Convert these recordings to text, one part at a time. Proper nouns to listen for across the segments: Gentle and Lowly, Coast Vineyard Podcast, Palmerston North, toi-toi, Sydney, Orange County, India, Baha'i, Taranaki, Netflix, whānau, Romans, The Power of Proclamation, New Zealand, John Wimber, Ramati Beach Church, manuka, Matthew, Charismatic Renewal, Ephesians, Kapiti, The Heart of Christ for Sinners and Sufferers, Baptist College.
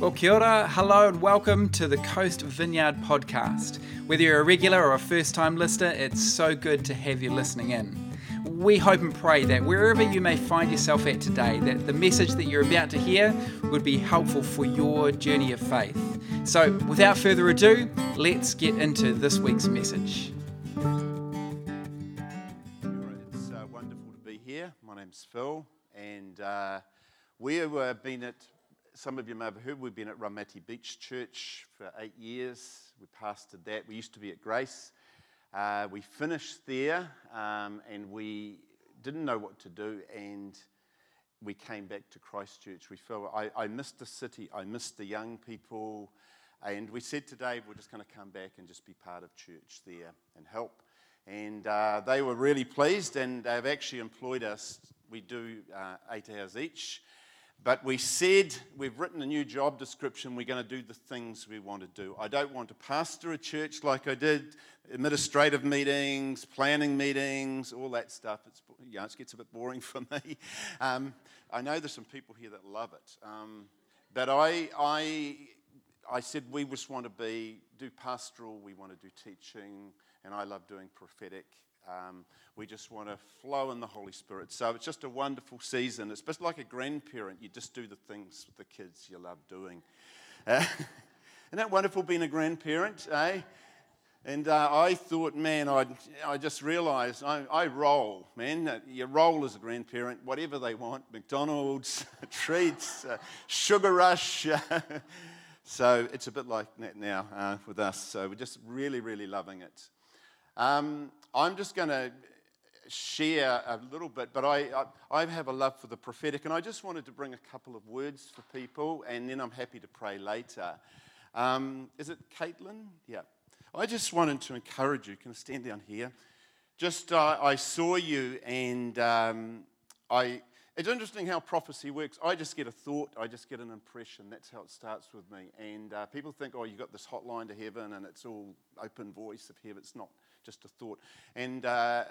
Well, kia ora, hello and welcome to the Coast Vineyard Podcast. Whether you're a regular or a first-time listener, it's so good to have you listening in. We hope and pray that wherever you may find yourself at today, that the message that you're about to hear would be helpful for your journey of faith. So, without further ado, let's get into this week's message. It's wonderful to be here. My name's Phil, and some of you may have heard, we've been at Ramati Beach Church for 8 years. We pastored that. We used to be at Grace. We finished there, and we didn't know what to do, and we came back to Christchurch. We felt I missed the city. I missed the young people, and we said today we're just going to come back and just be part of church there and help. And they were really pleased, and they've actually employed us. We do 8 hours each. But we said, we've written a new job description, we're going to do the things we want to do. I don't want to pastor a church like I did, administrative meetings, planning meetings, all that stuff. It gets a bit boring for me. I know there's some people here that love it. But I said, we just want to do pastoral, we want to do teaching, and I love doing prophetic. We just want to flow in the Holy Spirit. So it's just a wonderful season. It's just like a grandparent. You just do the things with the kids you love doing. Isn't that wonderful being a grandparent, eh? And I thought, man, I just realised I roll, man. You roll as a grandparent, whatever they want, McDonald's, treats, sugar rush. So it's a bit like that now with us. So we're just really, really loving it. I'm just going to share a little bit, but I have a love for the prophetic, and I just wanted to bring a couple of words for people, and then I'm happy to pray later. Is it Caitlin? Yeah. I just wanted to encourage you. Can I stand down here? Just, I saw you, and it's interesting how prophecy works. I just get a thought. I just get an impression. That's how it starts with me. And people think, oh, you've got this hotline to heaven, and it's all open voice of heaven. It's not. Just a thought. And I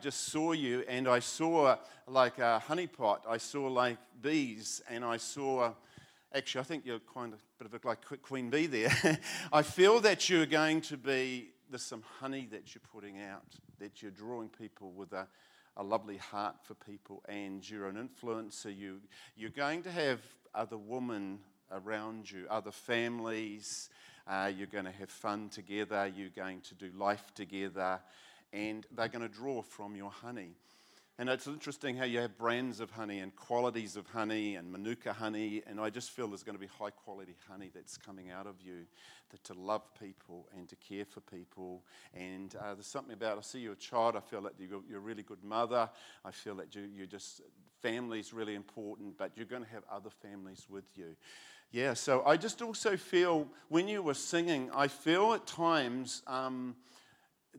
just saw you, and I saw like a honeypot. I saw like bees, and I saw, actually I think you're kind of a bit of like queen bee there. I feel that you're going to be, there's some honey that you're putting out, that you're drawing people with a lovely heart for people, and you're an influencer. You're going to have other women around you, other families. You're going to have fun together, you're going to do life together, and they're going to draw from your honey. And it's interesting how you have brands of honey and qualities of honey and manuka honey, and I just feel there's going to be high-quality honey that's coming out of you, that to love people and to care for people. And there's something about, I see you're a child, I feel that you're a really good mother, I feel that you're just, family's really important, but you're going to have other families with you. Yeah, so I just also feel when you were singing, I feel at times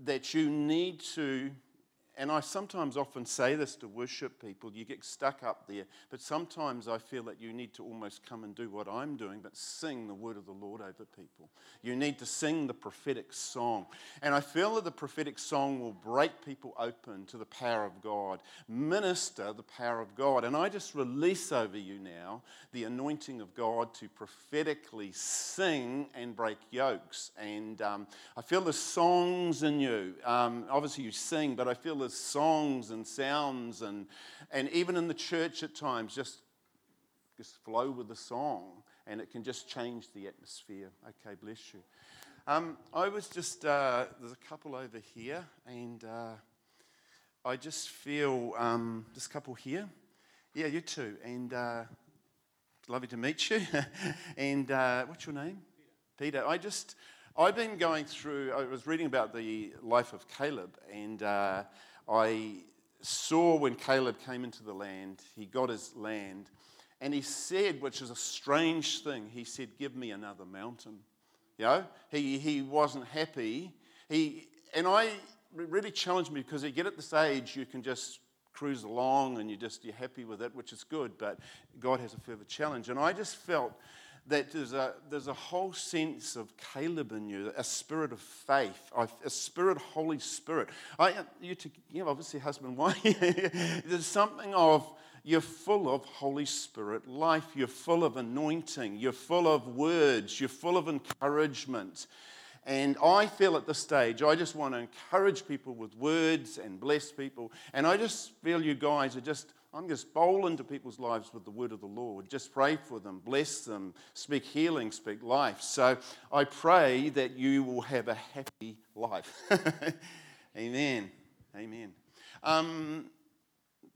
that you need to, and I sometimes often say this to worship people, you get stuck up there, but sometimes I feel that you need to almost come and do what I'm doing, but sing the word of the Lord over people. You need to sing the prophetic song. And I feel that the prophetic song will break people open to the power of God, minister the power of God. And I just release over you now the anointing of God to prophetically sing and break yokes. And I feel there's songs in you. Obviously you sing, but I feel there's songs and sounds, and even in the church at times, just flow with the song, and it can just change the atmosphere. Okay, bless you. I was just, there's a couple over here, and I just feel, this couple here, yeah, you too, and lovely to meet you, and what's your name? Peter. I've been going through, I was reading about the life of Caleb, and I saw when Caleb came into the land, he got his land, and he said, which is a strange thing, he said, give me another mountain. You know, he wasn't happy. It really challenged me, because you get at this age, you can just cruise along, and you're happy with it, which is good, but God has a further challenge, and I just felt that there's a whole sense of Caleb in you, a spirit of faith, a spirit, Holy Spirit. You obviously husband, wife. There's something of You're full of Holy Spirit life. You're full of anointing. You're full of words. You're full of encouragement. And I feel at this stage, I just want to encourage people with words and bless people. And I just feel you guys are just, I'm just bowl into people's lives with the word of the Lord. Just pray for them, bless them, speak healing, speak life. So I pray that you will have a happy life. Amen. Amen.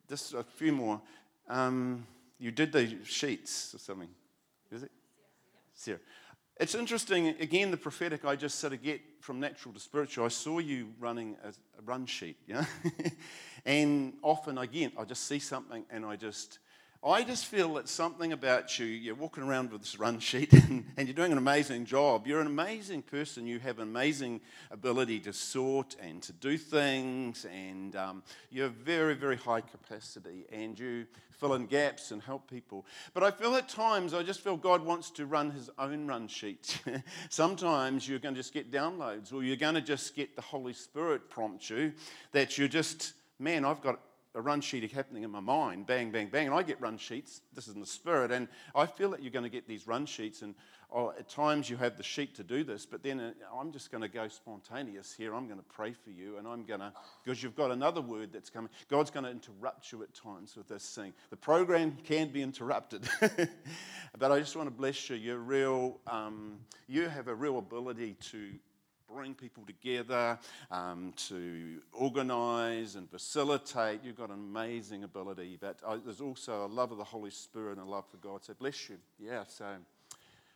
Just a few more. You did the sheets or something, is it? Sarah. It's interesting, again, the prophetic I just sort of get from natural to spiritual. I saw you running a run sheet, yeah? And often, again, I just see something and I just feel that something about you, you're walking around with this run sheet and you're doing an amazing job. You're an amazing person. You have an amazing ability to sort and to do things, and you have very, very high capacity, and you fill in gaps and help people. But I feel at times, I just feel God wants to run his own run sheet. Sometimes you're going to just get downloads, or you're going to just get the Holy Spirit prompt you that you're just, man, I've got a run sheet happening in my mind, bang, bang, bang, and I get run sheets, this is in the spirit, and I feel that you're going to get these run sheets, and at times you have the sheet to do this, but then I'm just going to go spontaneous here, I'm going to pray for you, and I'm going to, because you've got another word that's coming, God's going to interrupt you at times with this thing. The program can be interrupted, but I just want to bless you, you're real, you have a real ability to bring people together, to organise and facilitate. You've got an amazing ability, but there's also a love of the Holy Spirit and a love for God, so bless you. Yeah, so,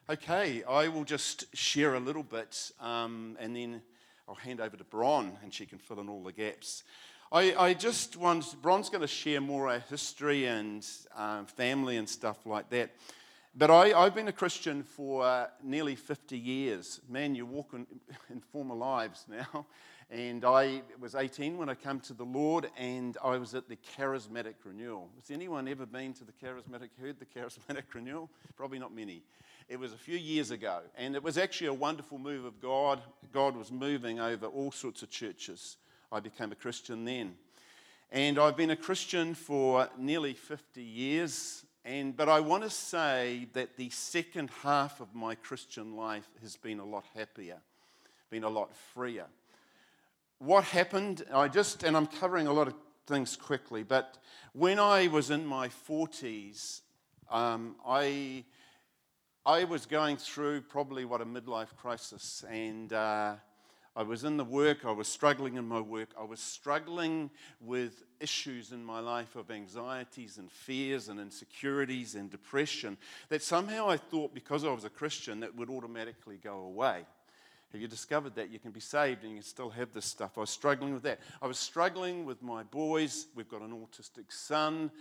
okay, I will just share a little bit, and then I'll hand over to Bron, and she can fill in all the gaps. I just want, Bron's going to share more our history and family and stuff like that. But I've been a Christian for nearly 50 years. Man, you walk in former lives now. And I was 18 when I came to the Lord, and I was at the Charismatic Renewal. Has anyone ever been to the Charismatic, heard the Charismatic Renewal? Probably not many. It was a few years ago, and it was actually a wonderful move of God. God was moving over all sorts of churches. I became a Christian then. And I've been a Christian for nearly 50 years. But I want to say that the second half of my Christian life has been a lot happier, been a lot freer. What happened, and I'm covering a lot of things quickly, but when I was in my 40s, I was going through probably a midlife crisis, and I was in the work, I was struggling in my work, I was struggling with issues in my life of anxieties and fears and insecurities and depression that somehow I thought because I was a Christian that would automatically go away. Have you discovered that? You can be saved and you can still have this stuff. I was struggling with that. I was struggling with my boys. We've got an autistic son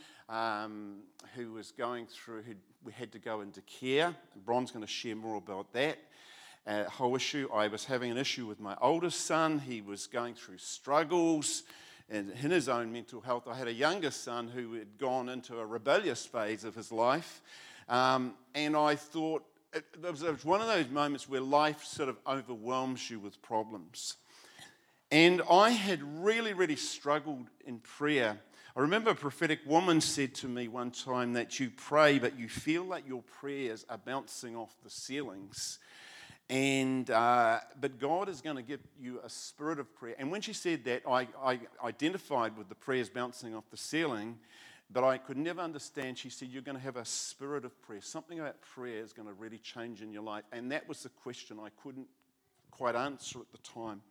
who was going through, we had to go into care. Bron's going to share more about that. Whole issue. I was having an issue with my oldest son. He was going through struggles and in his own mental health. I had a younger son who had gone into a rebellious phase of his life. And I thought, it was one of those moments where life sort of overwhelms you with problems. And I had really, really struggled in prayer. I remember a prophetic woman said to me one time that you pray, but you feel like your prayers are bouncing off the ceilings. But God is going to give you a spirit of prayer. And when she said that, I identified with the prayers bouncing off the ceiling, but I could never understand. She said, you're going to have a spirit of prayer. Something about prayer is going to really change in your life. And that was the question I couldn't quite answer at the time.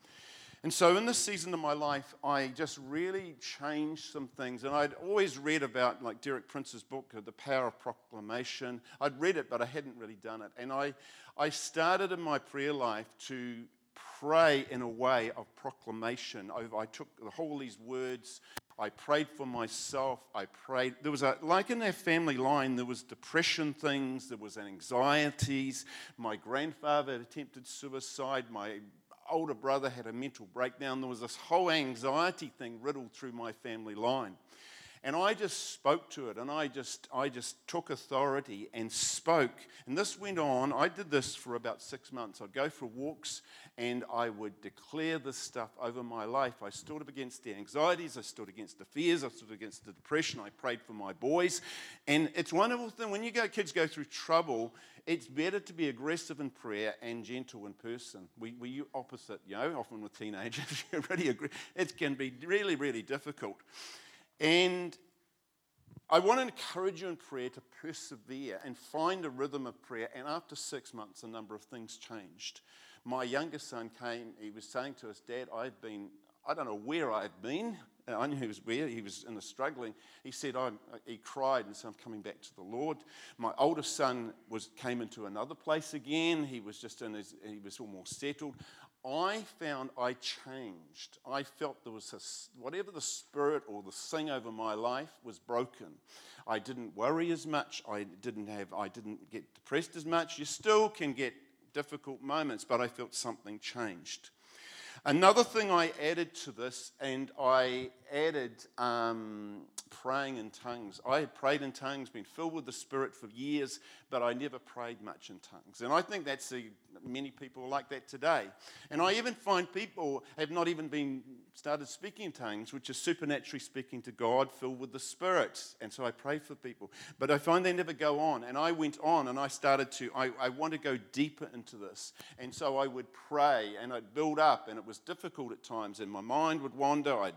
And so in this season of my life, I just really changed some things. And I'd always read about, like, Derek Prince's book, The Power of Proclamation. I'd read it, but I hadn't really done it. And I started in my prayer life to pray in a way of proclamation. I took all these words. I prayed for myself. I prayed. There was like in their family line, there was depression things. There was anxieties. My grandfather attempted suicide. My older brother had a mental breakdown. There was this whole anxiety thing riddled through my family line. And I just spoke to it, and I just took authority and spoke. And this went on. I did this for about 6 months. I'd go for walks, and I would declare this stuff over my life. I stood up against the anxieties. I stood against the fears. I stood against the depression. I prayed for my boys. And it's a wonderful thing. When kids go through trouble, it's better to be aggressive in prayer and gentle in person. We opposite, you know, often with teenagers. It can be really, really difficult. And I want to encourage you in prayer to persevere and find a rhythm of prayer. And after 6 months, a number of things changed. My younger son came, he was saying to us, Dad, I don't know where I've been. I knew he was where, he was in the struggling. He said, he cried and said, I'm coming back to the Lord. My older son came into another place again. He was he was all more settled. I found I changed. I felt there was whatever the spirit or the thing over my life was broken. I didn't worry as much. I didn't get depressed as much. You still can get difficult moments, but I felt something changed. Another thing I added to this, and I added praying in tongues. I had prayed in tongues, been filled with the Spirit for years, but I never prayed much in tongues. And I think many people are like that today. And I even find people have not even started speaking in tongues, which is supernaturally speaking to God, filled with the Spirit. And so I pray for people. But I find they never go on. And I went on, and I want to go deeper into this. And so I would pray, and I'd build up, and it was difficult at times, and my mind would wander.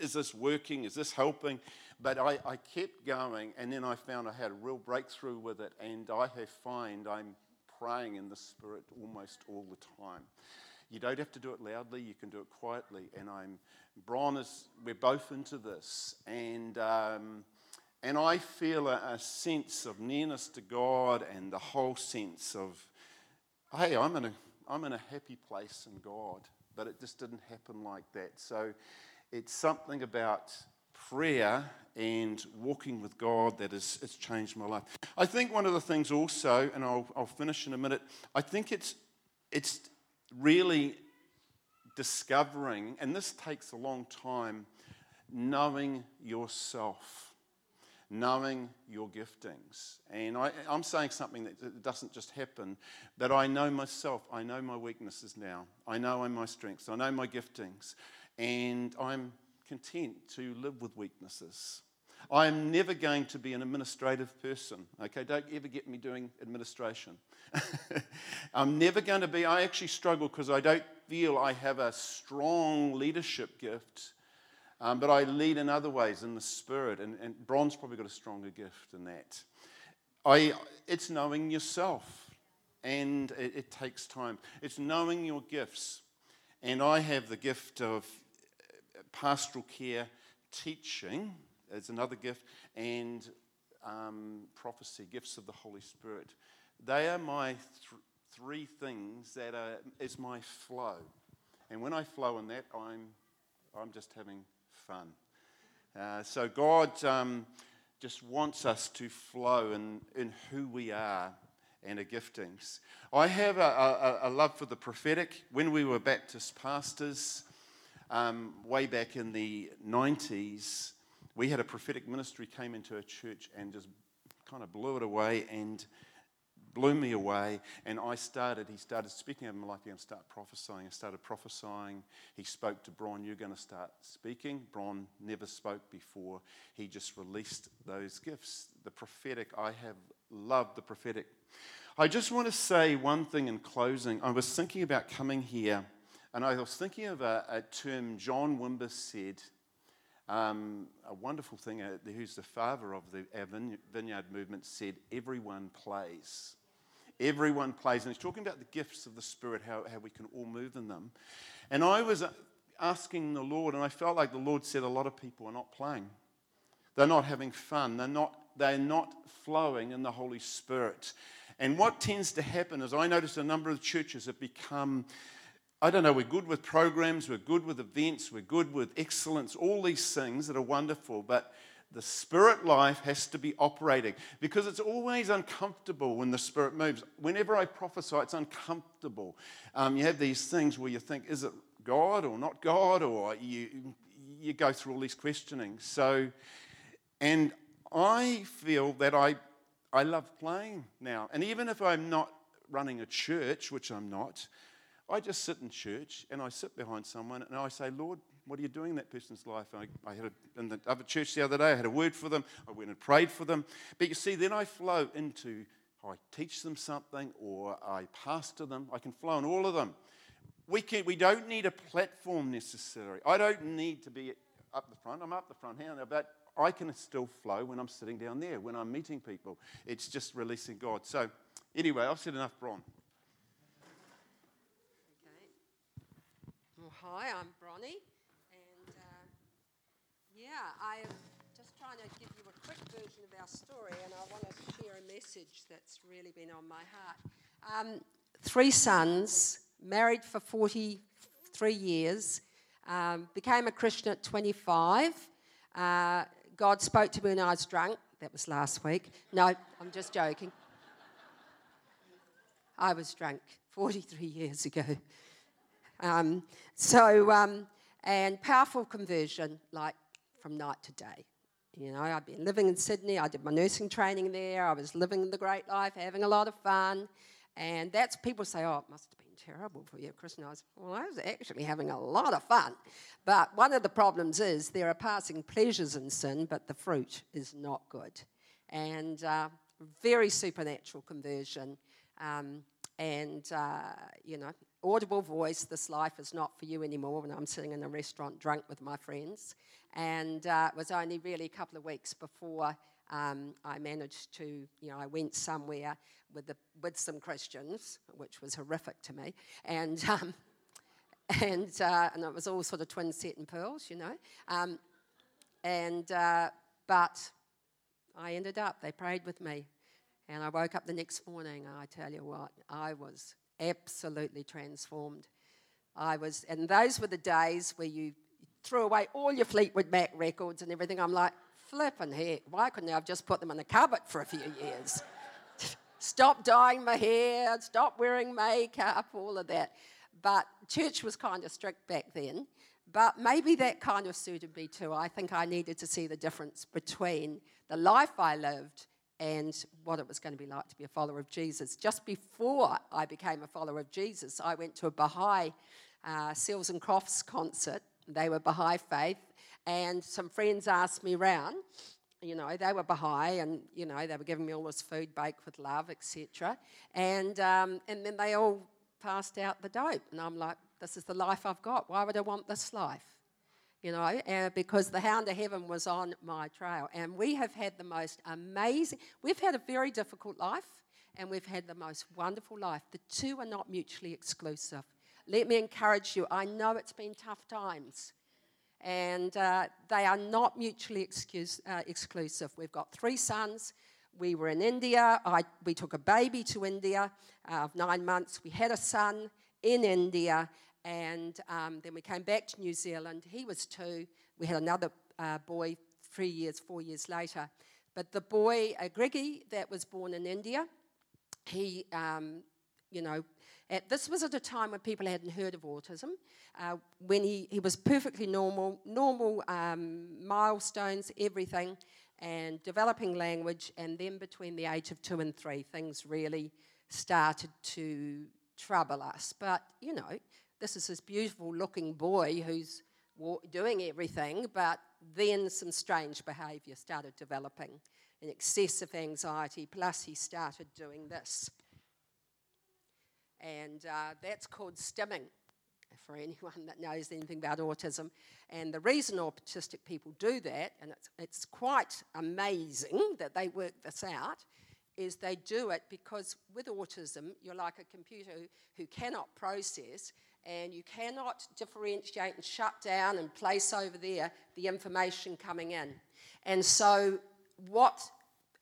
Is this working? Is this helping? But I kept going, and then I found I had a real breakthrough with it, and I have found I'm praying in the Spirit almost all the time. You don't have to do it loudly, you can do it quietly, and we're both into this, and I feel a sense of nearness to God, and the whole sense of, hey, I'm in a happy place in God. But it just didn't happen like that. So it's something about prayer and walking with God that it's changed my life. I think one of the things also, and I'll finish in a minute, I think it's really discovering, and this takes a long time, knowing yourself. Knowing your giftings. And I'm saying something that doesn't just happen, but I know myself. I know my weaknesses now. I know my strengths. I know my giftings. And I'm content to live with weaknesses. I am never going to be an administrative person. Okay, don't ever get me doing administration. I'm never going to be. I actually struggle because I don't feel I have a strong leadership gift. But I lead in other ways, in the Spirit, and Bron's probably got a stronger gift than that. It's knowing yourself, and it takes time. It's knowing your gifts, and I have the gift of pastoral care, teaching is another gift, and prophecy, gifts of the Holy Spirit. They are my three things that is my flow, and when I flow in that, I'm just having fun. So God just wants us to flow in who we are and our giftings. I have a love for the prophetic. When we were Baptist pastors, way back in the 90s, we had a prophetic ministry came into our church and just kind of blew it away and blew me away, and he started speaking over my life. You're going to start prophesying. I started prophesying. He spoke to Bron, you're going to start speaking. Bron never spoke before. He just released those gifts. The prophetic, I have loved the prophetic. I just want to say one thing in closing. I was thinking about coming here, and I was thinking of a term John Wimber said, a wonderful thing, who's the father of the Vineyard movement, said, everyone plays. Everyone plays. And he's talking about the gifts of the Spirit, how we can all move in them. And I was asking the Lord, and I felt like the Lord said a lot of people are not playing. They're not having fun. They're not flowing in the Holy Spirit. And what tends to happen is I noticed a number of churches have become, I don't know, we're good with programs, we're good with events, we're good with excellence, all these things that are wonderful, but the Spirit life has to be operating because it's always uncomfortable when the Spirit moves. Whenever I prophesy, it's uncomfortable. You have these things where you think, is it God or not God? Or you go through all these questionings. So And I feel that I love playing now. And even if I'm not running a church, which I'm not, I just sit in church and I sit behind someone and I say, Lord, what are you doing in that person's life? And I had in the other church the other day, I had a word for them. I went and prayed for them. But you see, then I flow into, I teach them something or I pastor them. I can flow in all of them. We don't need a platform necessarily. I don't need to be up the front. I'm up the front here, but I can still flow when I'm sitting down there, when I'm meeting people. It's just releasing God. So anyway, I've said enough, Bron. Okay. Well, hi, I'm Bronnie. And I am just trying to give you a quick version of our story, and I want to share a message that's really been on my heart. Three sons, married for 43 years, became a Christian at 25. God spoke to me when I was drunk. That was last week. No, I'm just joking. I was drunk 43 years ago. And powerful conversion, like from night to day. You know, I'd been living in Sydney. I did my nursing training there. I was living the great life, having a lot of fun. And that's, people say, oh, it must have been terrible for you, Chris. And I was, well, I was actually having a lot of fun. But one of the problems is there are passing pleasures in sin, but the fruit is not good. And very supernatural conversion. Audible voice, this life is not for you anymore, when I'm sitting in a restaurant drunk with my friends. And it was only really a couple of weeks before I managed to, I went somewhere with some Christians, which was horrific to me, and it was all sort of twin set and pearls, but I ended up, they prayed with me, and I woke up the next morning, and I tell you what, I was absolutely transformed. And those were the days where you threw away all your Fleetwood Mac records and everything. I'm like, flipping heck, why couldn't I have just put them in the cupboard for a few years? Stop dyeing my hair, stop wearing makeup, all of that. But church was kind of strict back then. But maybe that kind of suited me too. I think I needed to see the difference between the life I lived and what it was going to be like to be a follower of Jesus. Just before I became a follower of Jesus, I went to a Baha'i Seals and Crofts concert. They were Baha'i faith. And some friends asked me round, they were Baha'i and, they were giving me all this food, baked with love, etc. And then they all passed out the dope. And I'm like, this is the life I've got. Why would I want this life? Because the hound of heaven was on my trail. And we have had the most amazing, we've had a very difficult life and we've had the most wonderful life. The two are not mutually exclusive. Let me encourage you. I know it's been tough times. And they are not mutually exclusive. We've got three sons. We were in India. We took a baby to India of 9 months. We had a son in India. And then we came back to New Zealand. He was 2. We had another boy 4 years later. But the boy, Griggy, that was born in India, he... this was at a time when people hadn't heard of autism. When he was perfectly normal milestones, everything, and developing language. And then between the age of 2 and 3, things really started to trouble us. But, this is this beautiful-looking boy who's doing everything, but then some strange behaviour started developing, an excessive anxiety, plus he started doing this. And that's called stimming, for anyone that knows anything about autism. And the reason autistic people do that, and it's quite amazing that they work this out, is they do it because with autism, you're like a computer who cannot process, and you cannot differentiate and shut down and place over there the information coming in. And so what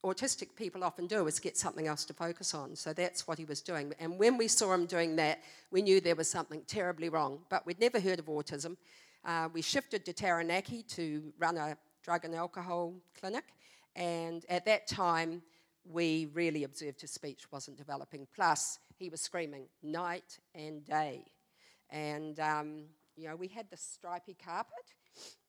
autistic people often do is get something else to focus on. So that's what he was doing. And when we saw him doing that, we knew there was something terribly wrong. But we'd never heard of autism. We shifted to Taranaki to run a drug and alcohol clinic. And at that time, we really observed his speech wasn't developing. Plus, he was screaming night and day. And, we had this stripy carpet.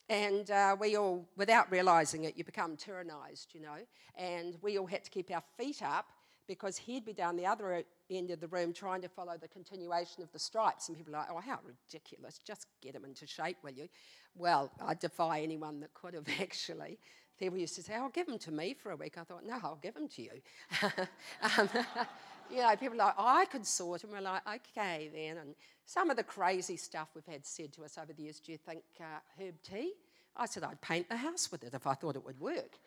And we all, without realising it, you become tyrannised, you know. And we all had to keep our feet up because he'd be down the other end of the room trying to follow the continuation of the stripes. And people are like, oh, how ridiculous. Just get him into shape, will you? Well, I defy anyone that could have, actually. People used to say, oh, give him to me for a week. I thought, no, I'll give him to you. You know, people are like, oh, I could sort him. We're like, okay, then. And some of the crazy stuff we've had said to us over the years, do you think herb tea? I said, I'd paint the house with it if I thought it would work.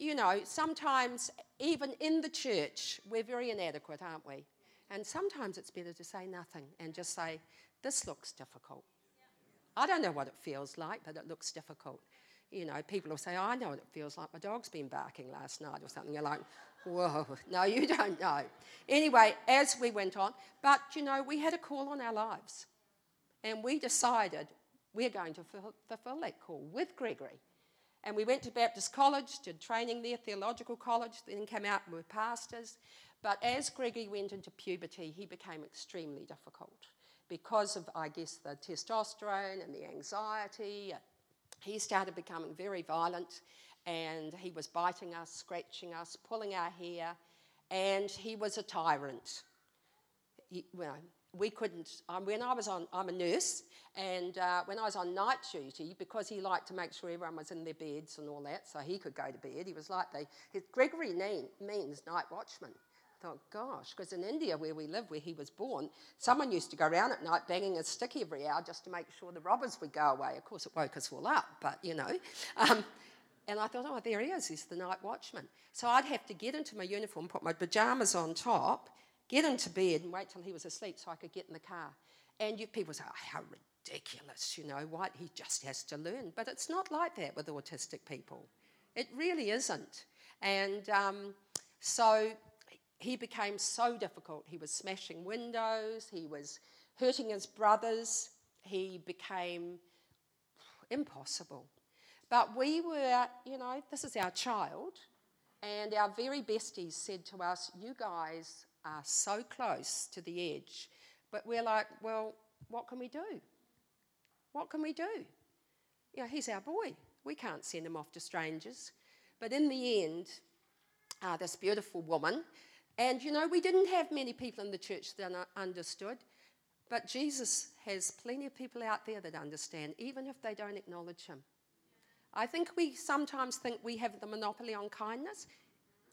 You know, sometimes, even in the church, we're very inadequate, aren't we? And sometimes it's better to say nothing and just say, this looks difficult. I don't know what it feels like, but it looks difficult. You know, people will say, oh, I know what it feels like. My dog's been barking last night or something. You're like, whoa, no, you don't know. Anyway, as we went on, but, you know, we had a call on our lives. And we decided we're going to fulfill that call with Gregory. And we went to Baptist College, did training there, theological college, then came out and were pastors. But as Gregory went into puberty, he became extremely difficult because of, I guess, the testosterone and the anxiety. He started becoming very violent, and he was biting us, scratching us, pulling our hair, and he was a tyrant. I'm a nurse, and when I was on night duty, because he liked to make sure everyone was in their beds and all that, so he could go to bed, he was like, Gregory means night watchman. I thought, gosh, because in India, where we live, where he was born, someone used to go around at night banging a stick every hour just to make sure the robbers would go away. Of course, it woke us all up, but, you know. And I thought, oh, there he is, he's the night watchman. So I'd have to get into my uniform, put my pyjamas on top, get into bed and wait till he was asleep so I could get in the car. And people say, oh, how ridiculous, you know, why, he just has to learn. But it's not like that with autistic people. It really isn't. And so he became so difficult. He was smashing windows. He was hurting his brothers. He became impossible. But we were, you know, this is our child. And our very besties said to us, you guys are so close to the edge. But we're like, well, what can we do? What can we do? You know, he's our boy. We can't send him off to strangers. But in the end, this beautiful woman, and, you know, we didn't have many people in the church that understood, but Jesus has plenty of people out there that understand, even if they don't acknowledge him. I think we sometimes think we have the monopoly on kindness.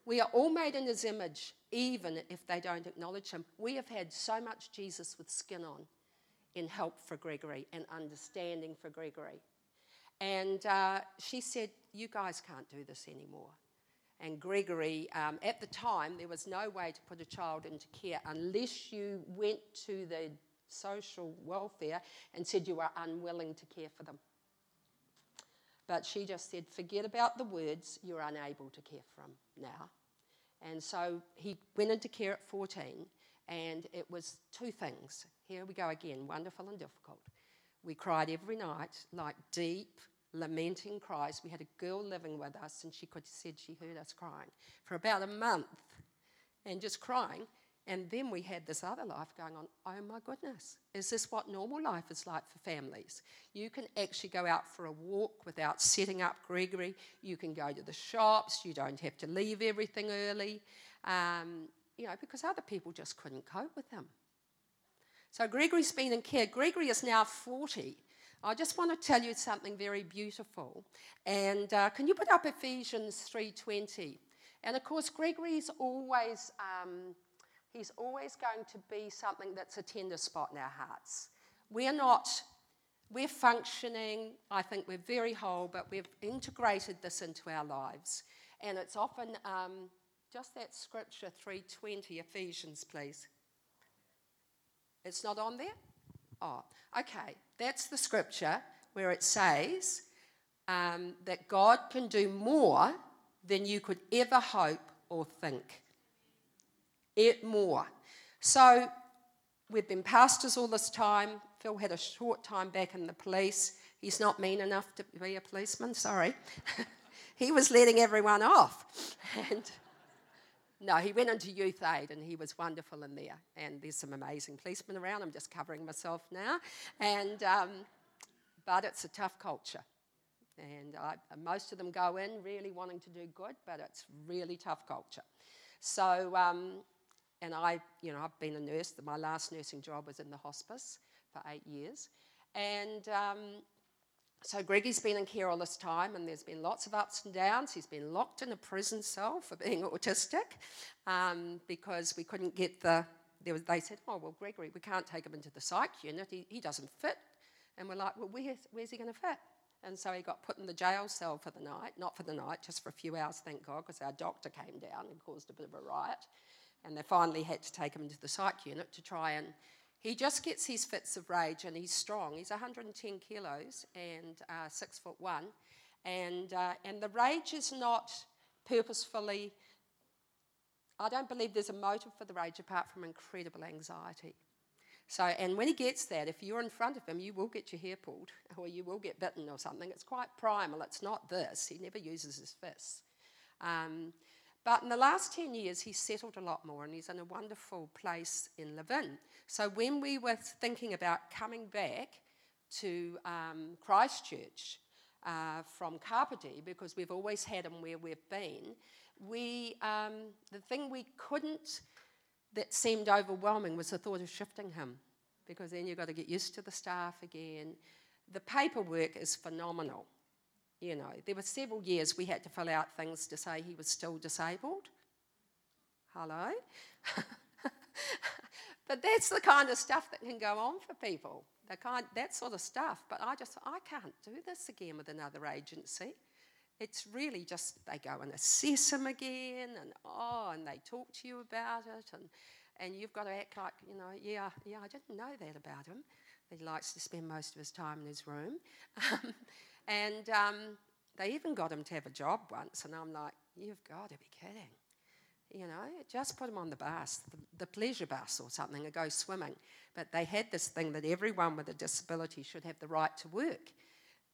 We are all made in his image, even if they don't acknowledge him. We have had so much Jesus with skin on in help for Gregory and understanding for Gregory. And she said, you guys can't do this anymore. And Gregory, at the time, there was no way to put a child into care unless you went to the social welfare and said you were unwilling to care for them. But she just said, forget about the words, you're unable to care for him now. And so he went into care at 14, and it was two things. Here we go again, wonderful and difficult. We cried every night, like deep, lamenting cries. We had a girl living with us, and she said she heard us crying for about a month and just crying. And then we had this other life going on. Oh, my goodness, is this what normal life is like for families? You can actually go out for a walk without setting up Gregory. You can go to the shops. You don't have to leave everything early, you know, because other people just couldn't cope with him. So Gregory's been in care. Gregory is now 40. I just want to tell you something very beautiful. And can you put up Ephesians 3:20? And, of course, Gregory's always, he's always going to be something that's a tender spot in our hearts. We're functioning. I think we're very whole, but we've integrated this into our lives. And it's often just that scripture, 3:20, Ephesians, please. It's not on there? Oh, okay, that's the scripture where it says that God can do more than you could ever hope or think. It more. So we've been pastors all this time. Phil had a short time back in the police. He's not mean enough to be a policeman, sorry. He was letting everyone off. And no, he went into youth aid, and he was wonderful in there. And there's some amazing policemen around. I'm just covering myself now. And But it's a tough culture. And most of them go in really wanting to do good, but it's really tough culture. So, and I've been a nurse. My last nursing job was in the hospice for 8 years. And so Greggy's been in care all this time, and there's been lots of ups and downs. He's been locked in a prison cell for being autistic because we couldn't get they said, oh, well, Gregory, we can't take him into the psych unit. He doesn't fit. And we're like, well, where's he going to fit? And so he got put in the jail cell for the night, not for the night, just for a few hours, thank God, because our doctor came down and caused a bit of a riot. And they finally had to take him into the psych unit to try and... He just gets his fits of rage, and he's strong. He's 110 kilos and 6'1". And the rage is not purposefully... I don't believe there's a motive for the rage apart from incredible anxiety. So, and when he gets that, if you're in front of him, you will get your hair pulled or you will get bitten or something. It's quite primal. It's not this. He never uses his fists. But in the last 10 years, he's settled a lot more, and he's in a wonderful place in Levin. So when we were thinking about coming back to Christchurch from Kapiti, because we've always had him where we've been, the thing we couldn't... that seemed overwhelming was the thought of shifting him, because then you've got to get used to the staff again. The paperwork is phenomenal. You know, there were several years we had to fill out things to say he was still disabled. Hello? But that's the kind of stuff that can go on for people, that sort of stuff. But I can't do this again with another agency. It's really just they go and assess them again, and they talk to you about it, and you've got to act like, you know, yeah, I didn't know that about him. He likes to spend most of his time in his room. And they even got him to have a job once, and I'm like, you've got to be kidding. You know, just put him on the bus, the pleasure bus or something, and go swimming. But they had this thing that everyone with a disability should have the right to work.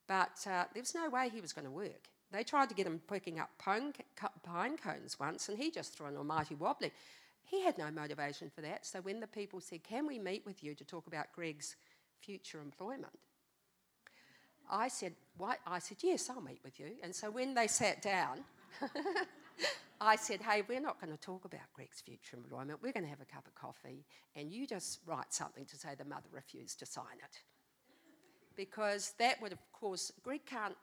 But there was no way he was going to work. They tried to get him picking up pine cones once, and he just threw an almighty wobbly. He had no motivation for that. So when the people said, can we meet with you to talk about Greg's future employment? I said, "Why?" I said, yes, I'll meet with you. And so when they sat down, I said, hey, we're not going to talk about Greg's future employment. We're going to have a cup of coffee, and you just write something to say the mother refused to sign it. Because that would, of course, Greg can't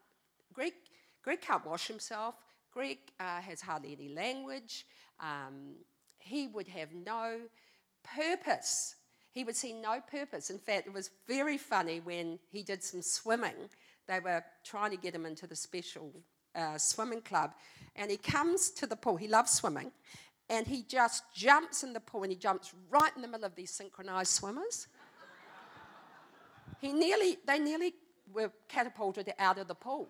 wash himself. Greg has hardly any language. He would have no purpose. He would see no purpose. In fact, it was very funny when he did some swimming. They were trying to get him into the special swimming club. And he comes to the pool. He loves swimming. And he just jumps in the pool, and he jumps right in the middle of these synchronised swimmers. They nearly were catapulted out of the pool.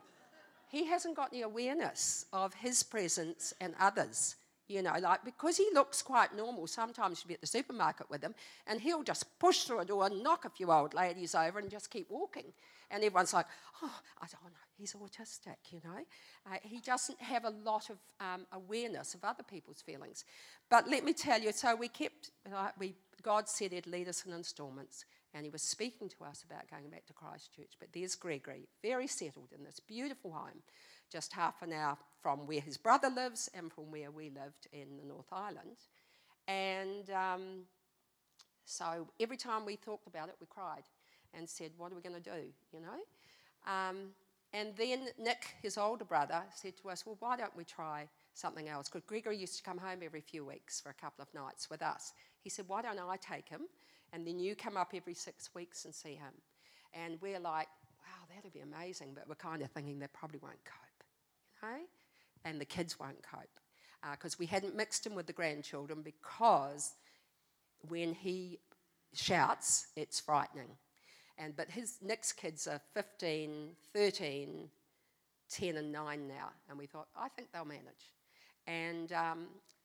He hasn't got any awareness of his presence and others, you know, like, because he looks quite normal. Sometimes you'll be at the supermarket with him, and he'll just push through a door and knock a few old ladies over and just keep walking. And everyone's like, oh, I don't know, he's autistic, you know. He doesn't have a lot of awareness of other people's feelings. But let me tell you, so we kept, God said he'd lead us in installments. And he was speaking to us about going back to Christchurch. But there's Gregory, very settled in this beautiful home, just half an hour from where his brother lives and from where we lived in the North Island. And so every time we talked about it, we cried and said, what are we going to do, you know? And then Nick, his older brother, said to us, well, why don't we try something else? Because Gregory used to come home every few weeks for a couple of nights with us. He said, why don't I take him? And then you come up every 6 weeks and see him. And we're like, wow, that'd be amazing. But we're kind of thinking they probably won't cope, you know? And the kids won't cope. Because we hadn't mixed him with the grandchildren, because when he shouts, it's frightening. But his Nick's kids are 15, 13, 10 and 9 now. And we thought, I think they'll manage. And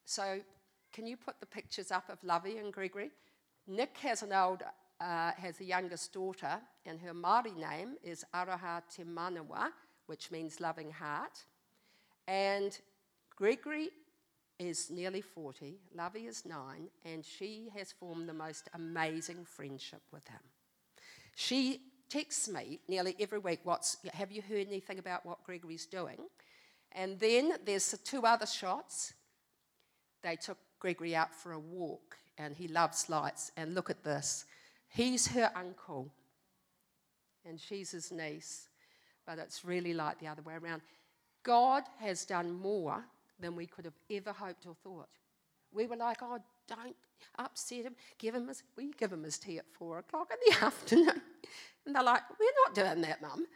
so can you put the pictures up of Lovey and Gregory? Nick has a youngest daughter, and her Māori name is Araha Te Manawa, which means loving heart. And Gregory is nearly 40, Lovey is 9, and she has formed the most amazing friendship with him. She texts me nearly every week, have you heard anything about what Gregory's doing? And then there's two other shots. They took Gregory out for a walk, and he loves lights. And look at this. He's her uncle, and she's his niece. But it's really like the other way around. God has done more than we could have ever hoped or thought. We were like, oh, don't upset him. We give him his tea at 4:00 in the afternoon. And they're like, we're not doing that, Mum.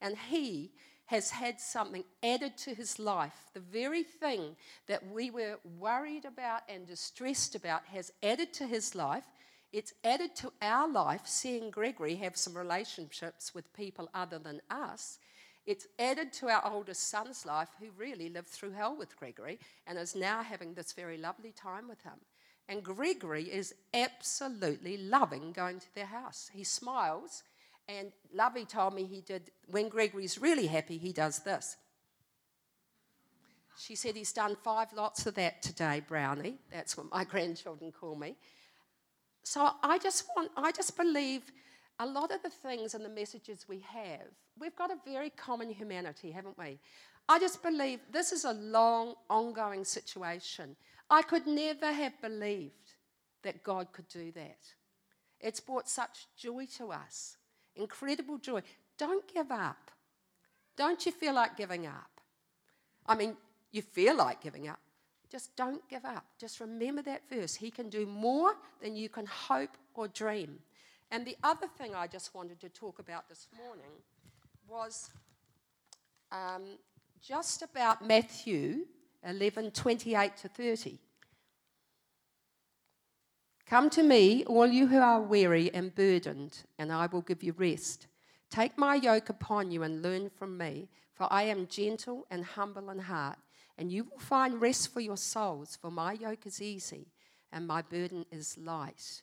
And he has had something added to his life. The very thing that we were worried about and distressed about has added to his life. It's added to our life, seeing Gregory have some relationships with people other than us. It's added to our oldest son's life, who really lived through hell with Gregory and is now having this very lovely time with him. And Gregory is absolutely loving going to their house. He smiles, and Lovey told me he did, when Gregory's really happy, he does this. She said he's done 5 lots of that today, Brownie. That's what my grandchildren call me. So I just believe a lot of the things and the messages we have, we've got a very common humanity, haven't we? I just believe this is a long, ongoing situation. I could never have believed that God could do that. It's brought such joy to us, incredible joy. Don't give up. Don't you feel like giving up? I mean, you feel like giving up. Just don't give up. Just remember that verse. He can do more than you can hope or dream. And the other thing I just wanted to talk about this morning was just about Matthew 11:28-30. Come to me, all you who are weary and burdened, and I will give you rest. Take my yoke upon you and learn from me, for I am gentle and humble in heart. And you will find rest for your souls, for my yoke is easy and my burden is light.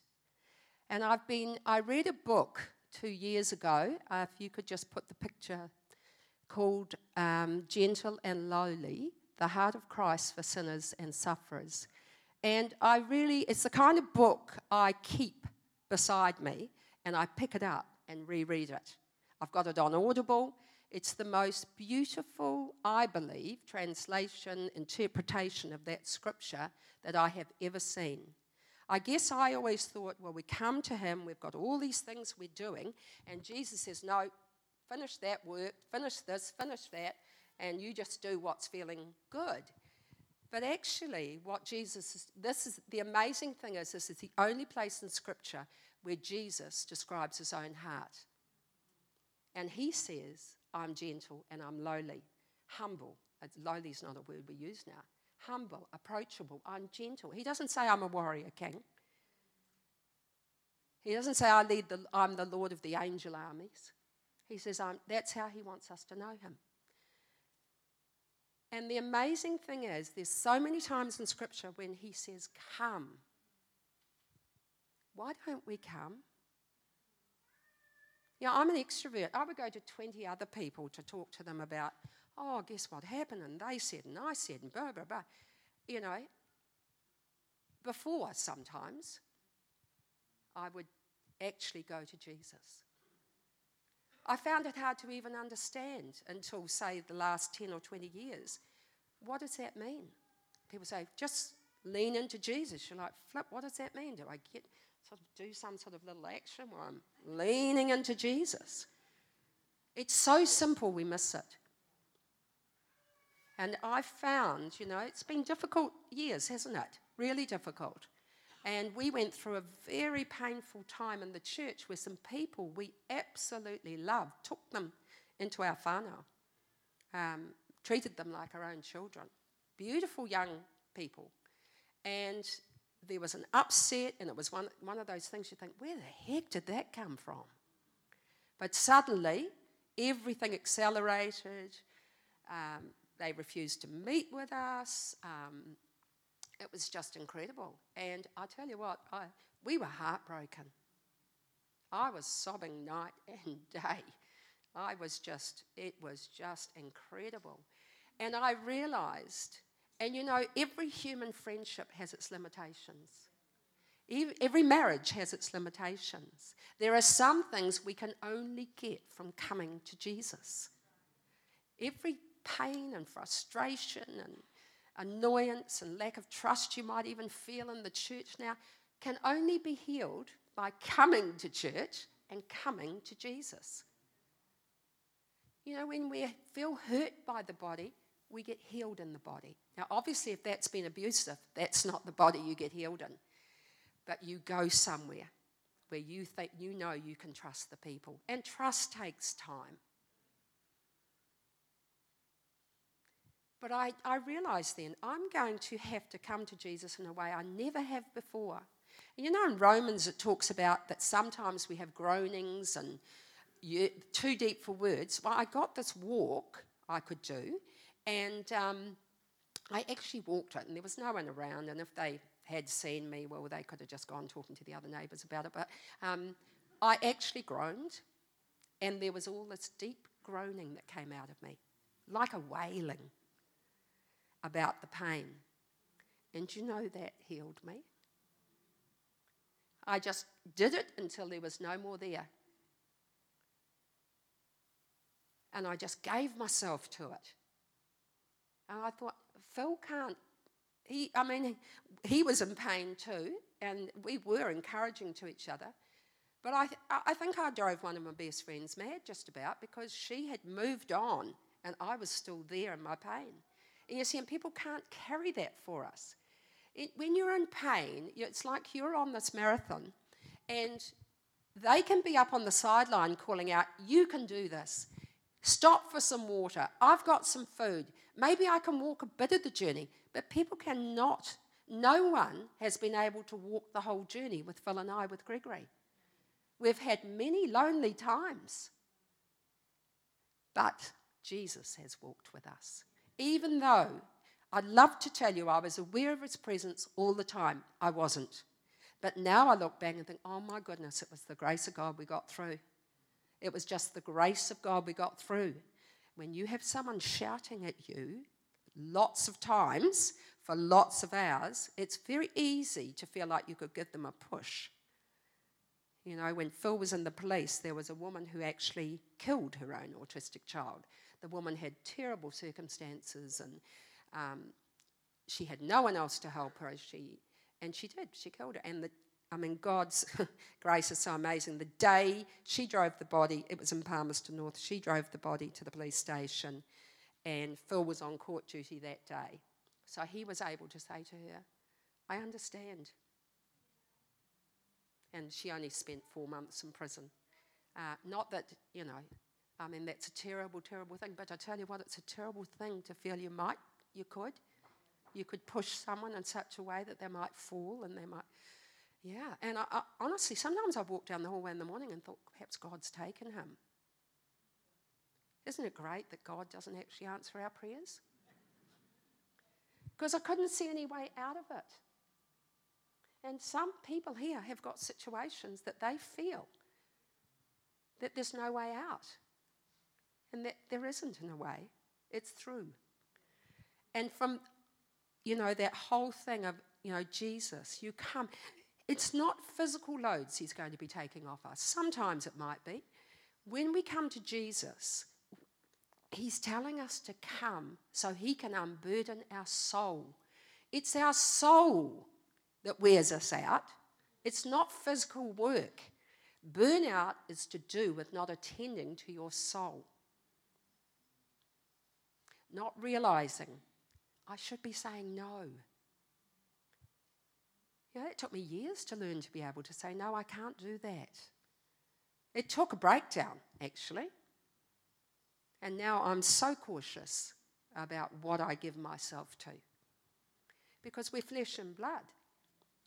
And I read a book 2 years ago, if you could just put the picture, called Gentle and Lowly, The Heart of Christ for Sinners and Sufferers. And it's the kind of book I keep beside me, and I pick it up and reread it. I've got it on Audible. It's the most beautiful, I believe, translation, interpretation of that scripture that I have ever seen. I guess I always thought, well, we come to him, we've got all these things we're doing, and Jesus says, no, finish that work, finish this, finish that, and you just do what's feeling good. But actually, the amazing thing is, this is the only place in scripture where Jesus describes his own heart. And he says, I'm gentle and I'm lowly, humble. Lowly is not a word we use now. Humble, approachable, I'm gentle. He doesn't say I'm a warrior king. He doesn't say I'm the Lord of the angel armies. He says that's how he wants us to know him. And the amazing thing is, there's so many times in scripture when he says, come. Why don't we come? I'm an extrovert. I would go to 20 other people to talk to them about, oh, guess what happened, and they said, and I said, and blah, blah, blah. Before sometimes, I would actually go to Jesus. I found it hard to even understand until, say, the last 10 or 20 years. What does that mean? People say, just lean into Jesus. You're like, flip, what does that mean? Do I get... sort of do some sort of little action where I'm leaning into Jesus? It's so simple we miss it. And I found, it's been difficult years, hasn't it? Really difficult. And we went through a very painful time in the church where some people we absolutely loved took them into our whānau, treated them like our own children. Beautiful young people. And there was an upset, and it was one of those things you think, where the heck did that come from? But suddenly, everything accelerated. They refused to meet with us. It was just incredible. And I tell you what, we were heartbroken. I was sobbing night and day. It was just incredible. And I realised... And every human friendship has its limitations. Every marriage has its limitations. There are some things we can only get from coming to Jesus. Every pain and frustration and annoyance and lack of trust you might even feel in the church now can only be healed by coming to church and coming to Jesus. You know, when we feel hurt by the body, we get healed in the body. Now, obviously, if that's been abusive, that's not the body you get healed in. But you go somewhere where you think you know you can trust the people. And trust takes time. But I realised then, I'm going to have to come to Jesus in a way I never have before. And you know, in Romans it talks about that sometimes we have groanings and you're too deep for words. Well, I got this walk I could do, and I actually walked it, and there was no one around, and if they had seen me, well, they could have just gone talking to the other neighbours about it. But I actually groaned, and there was all this deep groaning that came out of me, like a wailing about the pain. And you know, that healed me. I just did it until there was no more there. And I just gave myself to it. And I thought, Phil can't. He was in pain too, and we were encouraging to each other. But I think I drove one of my best friends mad just about, because she had moved on and I was still there in my pain. And you see, and people can't carry that for us. When you're in pain, it's like you're on this marathon, and they can be up on the sideline calling out, "You can do this. Stop for some water. I've got some food. Maybe I can walk a bit of the journey." But people cannot. No one has been able to walk the whole journey with Phil and I, with Gregory. We've had many lonely times. But Jesus has walked with us. Even though I'd love to tell you I was aware of his presence all the time, I wasn't. But now I look back and think, oh my goodness, it was the grace of God we got through. It was just the grace of God we got through. When you have someone shouting at you lots of times for lots of hours, it's very easy to feel like you could give them a push. You know, when Phil was in the police, there was a woman who actually killed her own autistic child. The woman had terrible circumstances, and she had no one else to help her. She killed her. And God's grace is so amazing. The day she drove the body, it was in Palmerston North, she drove the body to the police station, and Phil was on court duty that day. So he was able to say to her, "I understand." And she only spent 4 months in prison. Not that, you know, that's a terrible, terrible thing. But I tell you what, it's a terrible thing to feel you could push someone in such a way that they might fall and they might, yeah. And I honestly, sometimes I've walked down the hallway in the morning and thought, perhaps God's taken him. Isn't it great that God doesn't actually answer our prayers? Because I couldn't see any way out of it. And some people here have got situations that they feel that there's no way out, and that there isn't in a way. It's through. And from, you know, that whole thing of, you know, Jesus, you come. It's not physical loads he's going to be taking off us. Sometimes it might be. When we come to Jesus, he's telling us to come so he can unburden our soul. It's our soul that wears us out. It's not physical work. Burnout is to do with not attending to your soul. Not realising, I should be saying no. You know, it took me years to learn to be able to say, no, I can't do that. It took a breakdown, actually. And now I'm so cautious about what I give myself to. Because we're flesh and blood.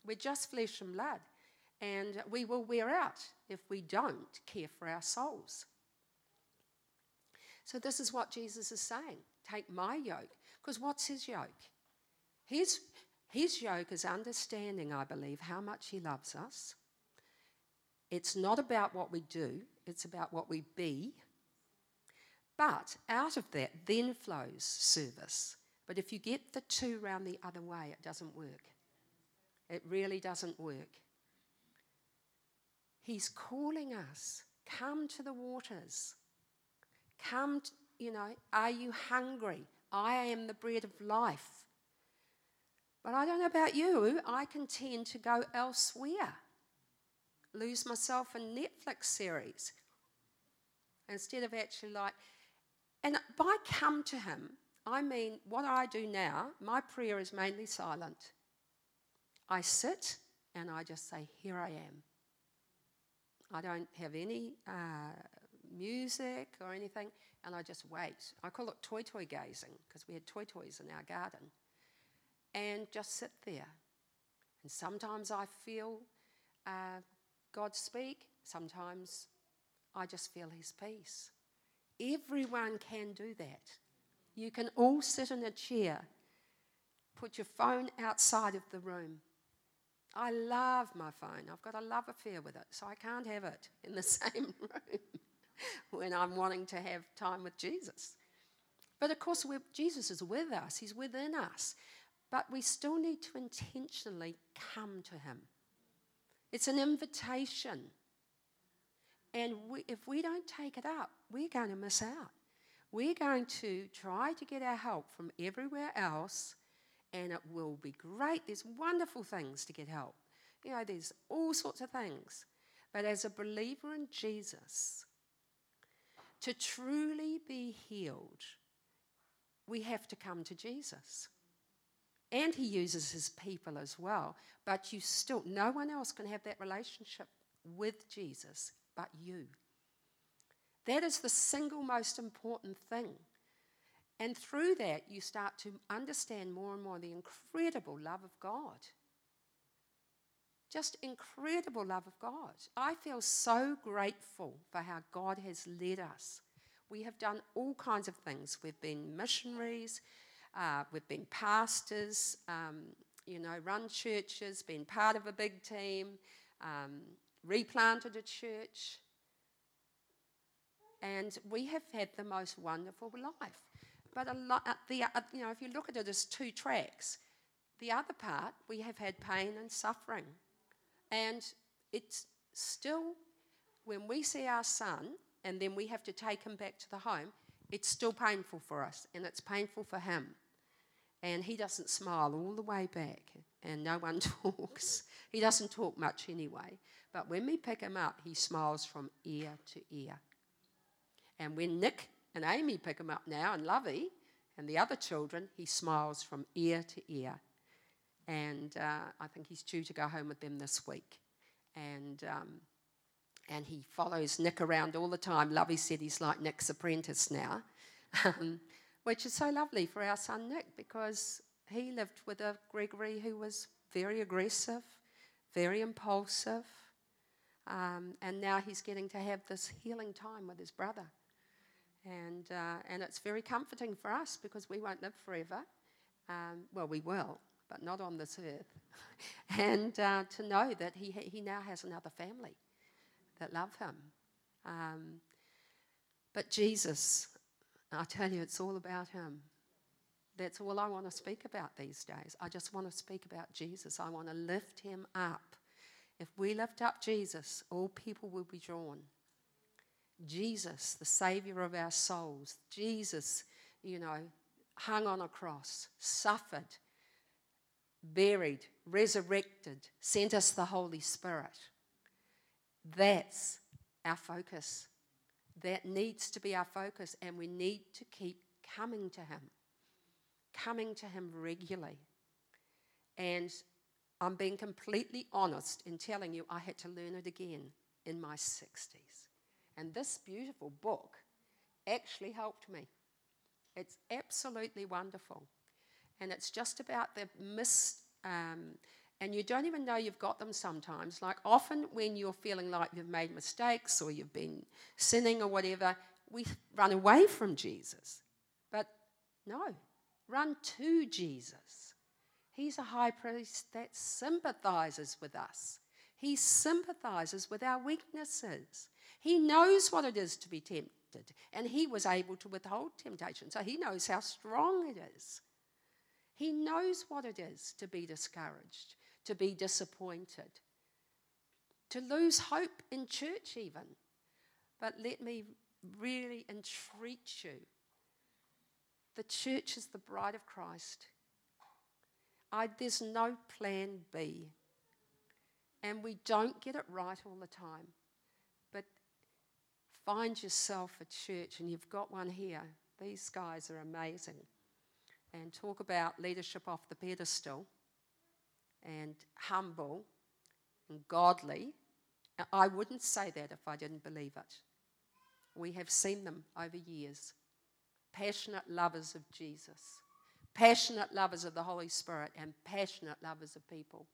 We're just flesh and blood. And we will wear out if we don't care for our souls. So this is what Jesus is saying. Take my yoke. Because what's his yoke? His yoke is understanding, I believe, how much he loves us. It's not about what we do. It's about what we be. But out of that then flows service. But if you get the two round the other way, it doesn't work. It really doesn't work. He's calling us, come to the waters. Come, are you hungry? I am the bread of life. But I don't know about you, I can tend to go elsewhere. Lose myself in Netflix series. Instead of actually and by come to him, I mean what I do now, my prayer is mainly silent. I sit and I just say, here I am. I don't have any music or anything, and I just wait. I call it toi-toi gazing, because we had toi-tois in our garden. And just sit there. And sometimes I feel God speak, sometimes I just feel his peace. Everyone can do that. You can all sit in a chair, put your phone outside of the room. I love my phone. I've got a love affair with it, so I can't have it in the same room when I'm wanting to have time with Jesus. But of course, Jesus is with us. He's within us. But we still need to intentionally come to him. It's an invitation. And if we don't take it up, we're going to miss out. We're going to try to get our help from everywhere else, and it will be great. There's wonderful things to get help. There's all sorts of things. But as a believer in Jesus, to truly be healed, we have to come to Jesus. And he uses his people as well. But no one else can have that relationship with Jesus but you. That is the single most important thing. And through that, you start to understand more and more the incredible love of God. Just incredible love of God. I feel so grateful for how God has led us. We have done all kinds of things. We've been missionaries, we've been pastors, run churches, been part of a big team, replanted a church. And we have had the most wonderful life. But if you look at it as two tracks, the other part, we have had pain and suffering. And it's still, when we see our son, and then we have to take him back to the home, it's still painful for us, and it's painful for him. And he doesn't smile all the way back, and no one talks. He doesn't talk much anyway. But when we pick him up, he smiles from ear to ear. And when Nick and Amy pick him up now, and Lovey, and the other children, he smiles from ear to ear. And I think he's due to go home with them this week. And he follows Nick around all the time. Lovey said he's like Nick's apprentice now, which is so lovely for our son Nick, because he lived with a Gregory who was very aggressive, very impulsive, and now he's getting to have this healing time with his brother. And it's very comforting for us, because we won't live forever. Well, we will, but not on this earth. And to know that he now has another family that love him. But Jesus, I tell you, it's all about him. That's all I want to speak about these days. I just want to speak about Jesus. I want to lift him up. If we lift up Jesus, all people will be drawn. Jesus, the Saviour of our souls. Jesus, hung on a cross, suffered, buried, resurrected, sent us the Holy Spirit. That's our focus. That needs to be our focus, and we need to keep coming to him regularly. And I'm being completely honest in telling you I had to learn it again in my 60s. And this beautiful book actually helped me. It's absolutely wonderful. And it's just about the and you don't even know you've got them sometimes. Like often when you're feeling like you've made mistakes or you've been sinning or whatever, we run away from Jesus. But no, run to Jesus. He's a high priest that sympathizes with us. He sympathizes with our weaknesses. He knows what it is to be tempted, and he was able to withhold temptation, so he knows how strong it is. He knows what it is to be discouraged, to be disappointed, to lose hope in church even. But let me really entreat you. The church is the bride of Christ. There's no plan B. And we don't get it right all the time. But find yourself a church, and you've got one here. These guys are amazing. And talk about leadership off the pedestal and humble and godly. I wouldn't say that if I didn't believe it. We have seen them over years. Passionate lovers of Jesus. Passionate lovers of the Holy Spirit and passionate lovers of people.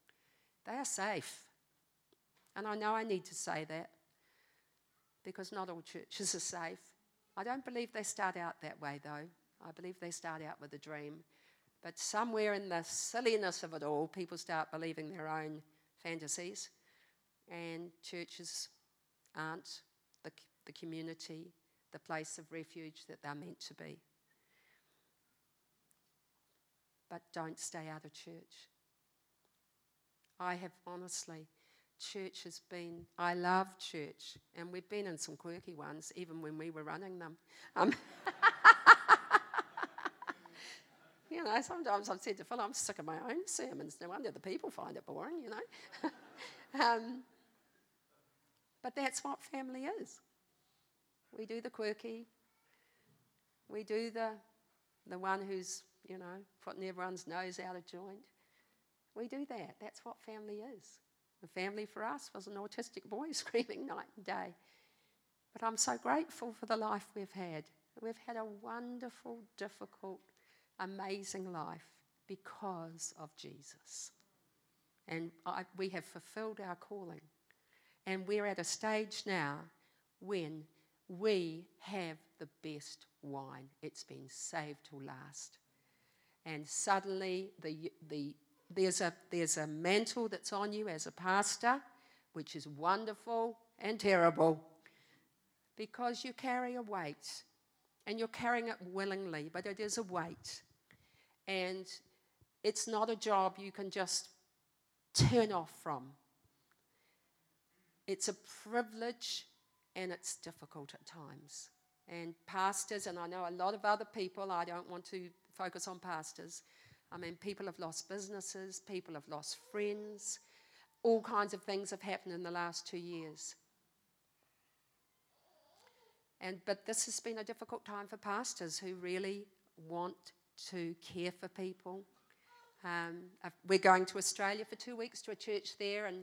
They are safe. And I know I need to say that because not all churches are safe. I don't believe they start out that way, though. I believe they start out with a dream. But somewhere in the silliness of it all, people start believing their own fantasies. And churches aren't the community, the place of refuge that they're meant to be. But don't stay out of church. I have honestly, church has been, I love church. And we've been in some quirky ones, even when we were running them. You know, sometimes I've said to Phil, I'm sick of my own sermons. No wonder the people find it boring, you know. But that's what family is. We do the quirky. We do the one who's, you know, putting everyone's nose out of joint. We do that. That's what family is. The family for us was an autistic boy screaming night and day. But I'm so grateful for the life we've had. We've had a wonderful, difficult, amazing life because of Jesus. And we have fulfilled our calling. And we're at a stage now when we have the best wine. It's been saved till last. And suddenly there's a mantle that's on you as a pastor, which is wonderful and terrible, because you carry a weight, and you're carrying it willingly, but it is a weight. And it's not a job you can just turn off from. It's a privilege, and it's difficult at times. And pastors, and I know a lot of other people, I don't want to focus on pastors. I mean, people have lost businesses, people have lost friends. All kinds of things have happened in the last 2 years. But this has been a difficult time for pastors who really want to care for people. We're going to Australia for 2 weeks to a church there, and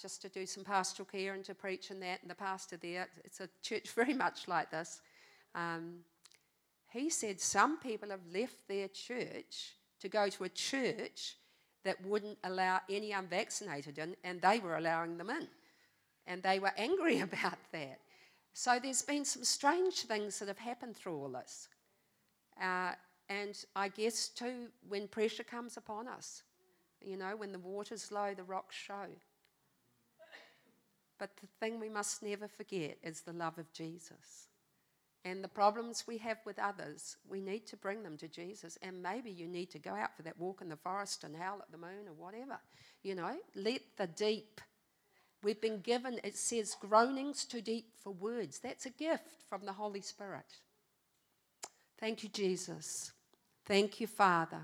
just to do some pastoral care and to preach and that. And the pastor there, it's a church very much like this. He said some people have left their church to go to a church that wouldn't allow any unvaccinated in, and they were allowing them in. And they were angry about that. So there's been some strange things that have happened through all this. And I guess, too, when pressure comes upon us, you know, when the water's low, the rocks show. But the thing we must never forget is the love of Jesus. And the problems we have with others, we need to bring them to Jesus. And maybe you need to go out for that walk in the forest and howl at the moon or whatever. You know, let the deep. We've been given, it says, groanings too deep for words. That's a gift from the Holy Spirit. Thank you, Jesus. Thank you, Father.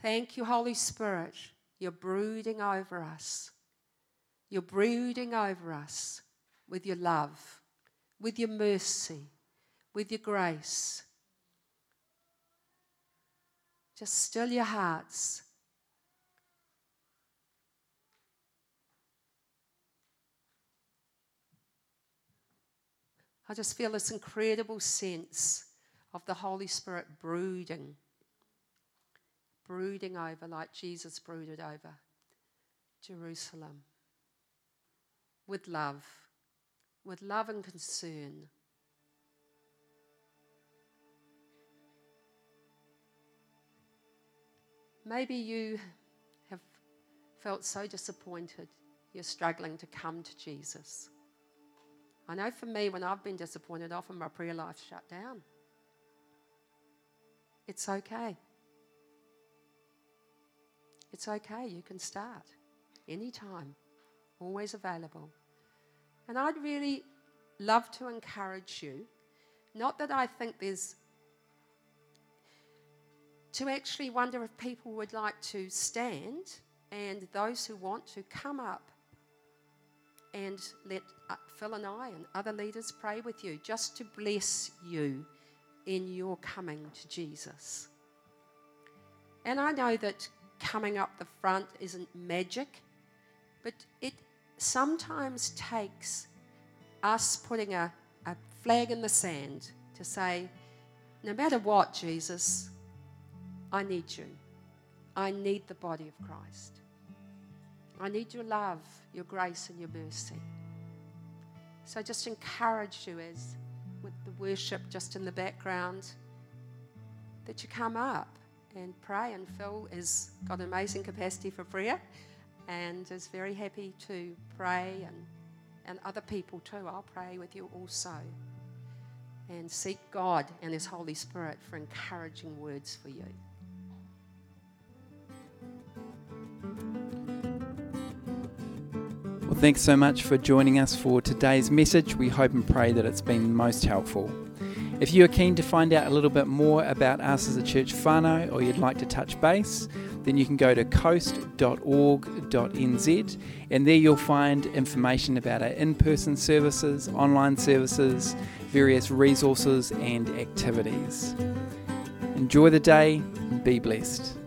Thank you, Holy Spirit. You're brooding over us. You're brooding over us with your love, with your mercy, with your grace. Just still your hearts. I just feel this incredible sense of the Holy Spirit brooding over, like Jesus brooded over Jerusalem, with love and concern. Maybe you have felt so disappointed, you're struggling to come to Jesus. I know for me, when I've been disappointed, often my prayer life shut down. It's okay. It's okay. You can start anytime. always available. And I'd really love to encourage you, not that I think there's, to actually wonder if people would like to stand, and those who want to come up and let Phil and I and other leaders pray with you, just to bless you in your coming to Jesus. And I know that coming up the front isn't magic, but it sometimes takes us putting a flag in the sand to say, no matter what, Jesus, I need you. I need the body of Christ. I need your love, your grace, and your mercy. So I just encourage you, as with the worship just in the background, that you come up and pray. And Phil has got an amazing capacity for prayer and is very happy to pray, and other people too. I'll pray with you also. And seek God and His Holy Spirit for encouraging words for you. Well, thanks so much for joining us for today's message. We hope and pray that it's been most helpful. If you are keen to find out a little bit more about us as a church whānau, or you'd like to touch base, then you can go to coast.org.nz, and there you'll find information about our in-person services, online services, various resources and activities. Enjoy the day and be blessed.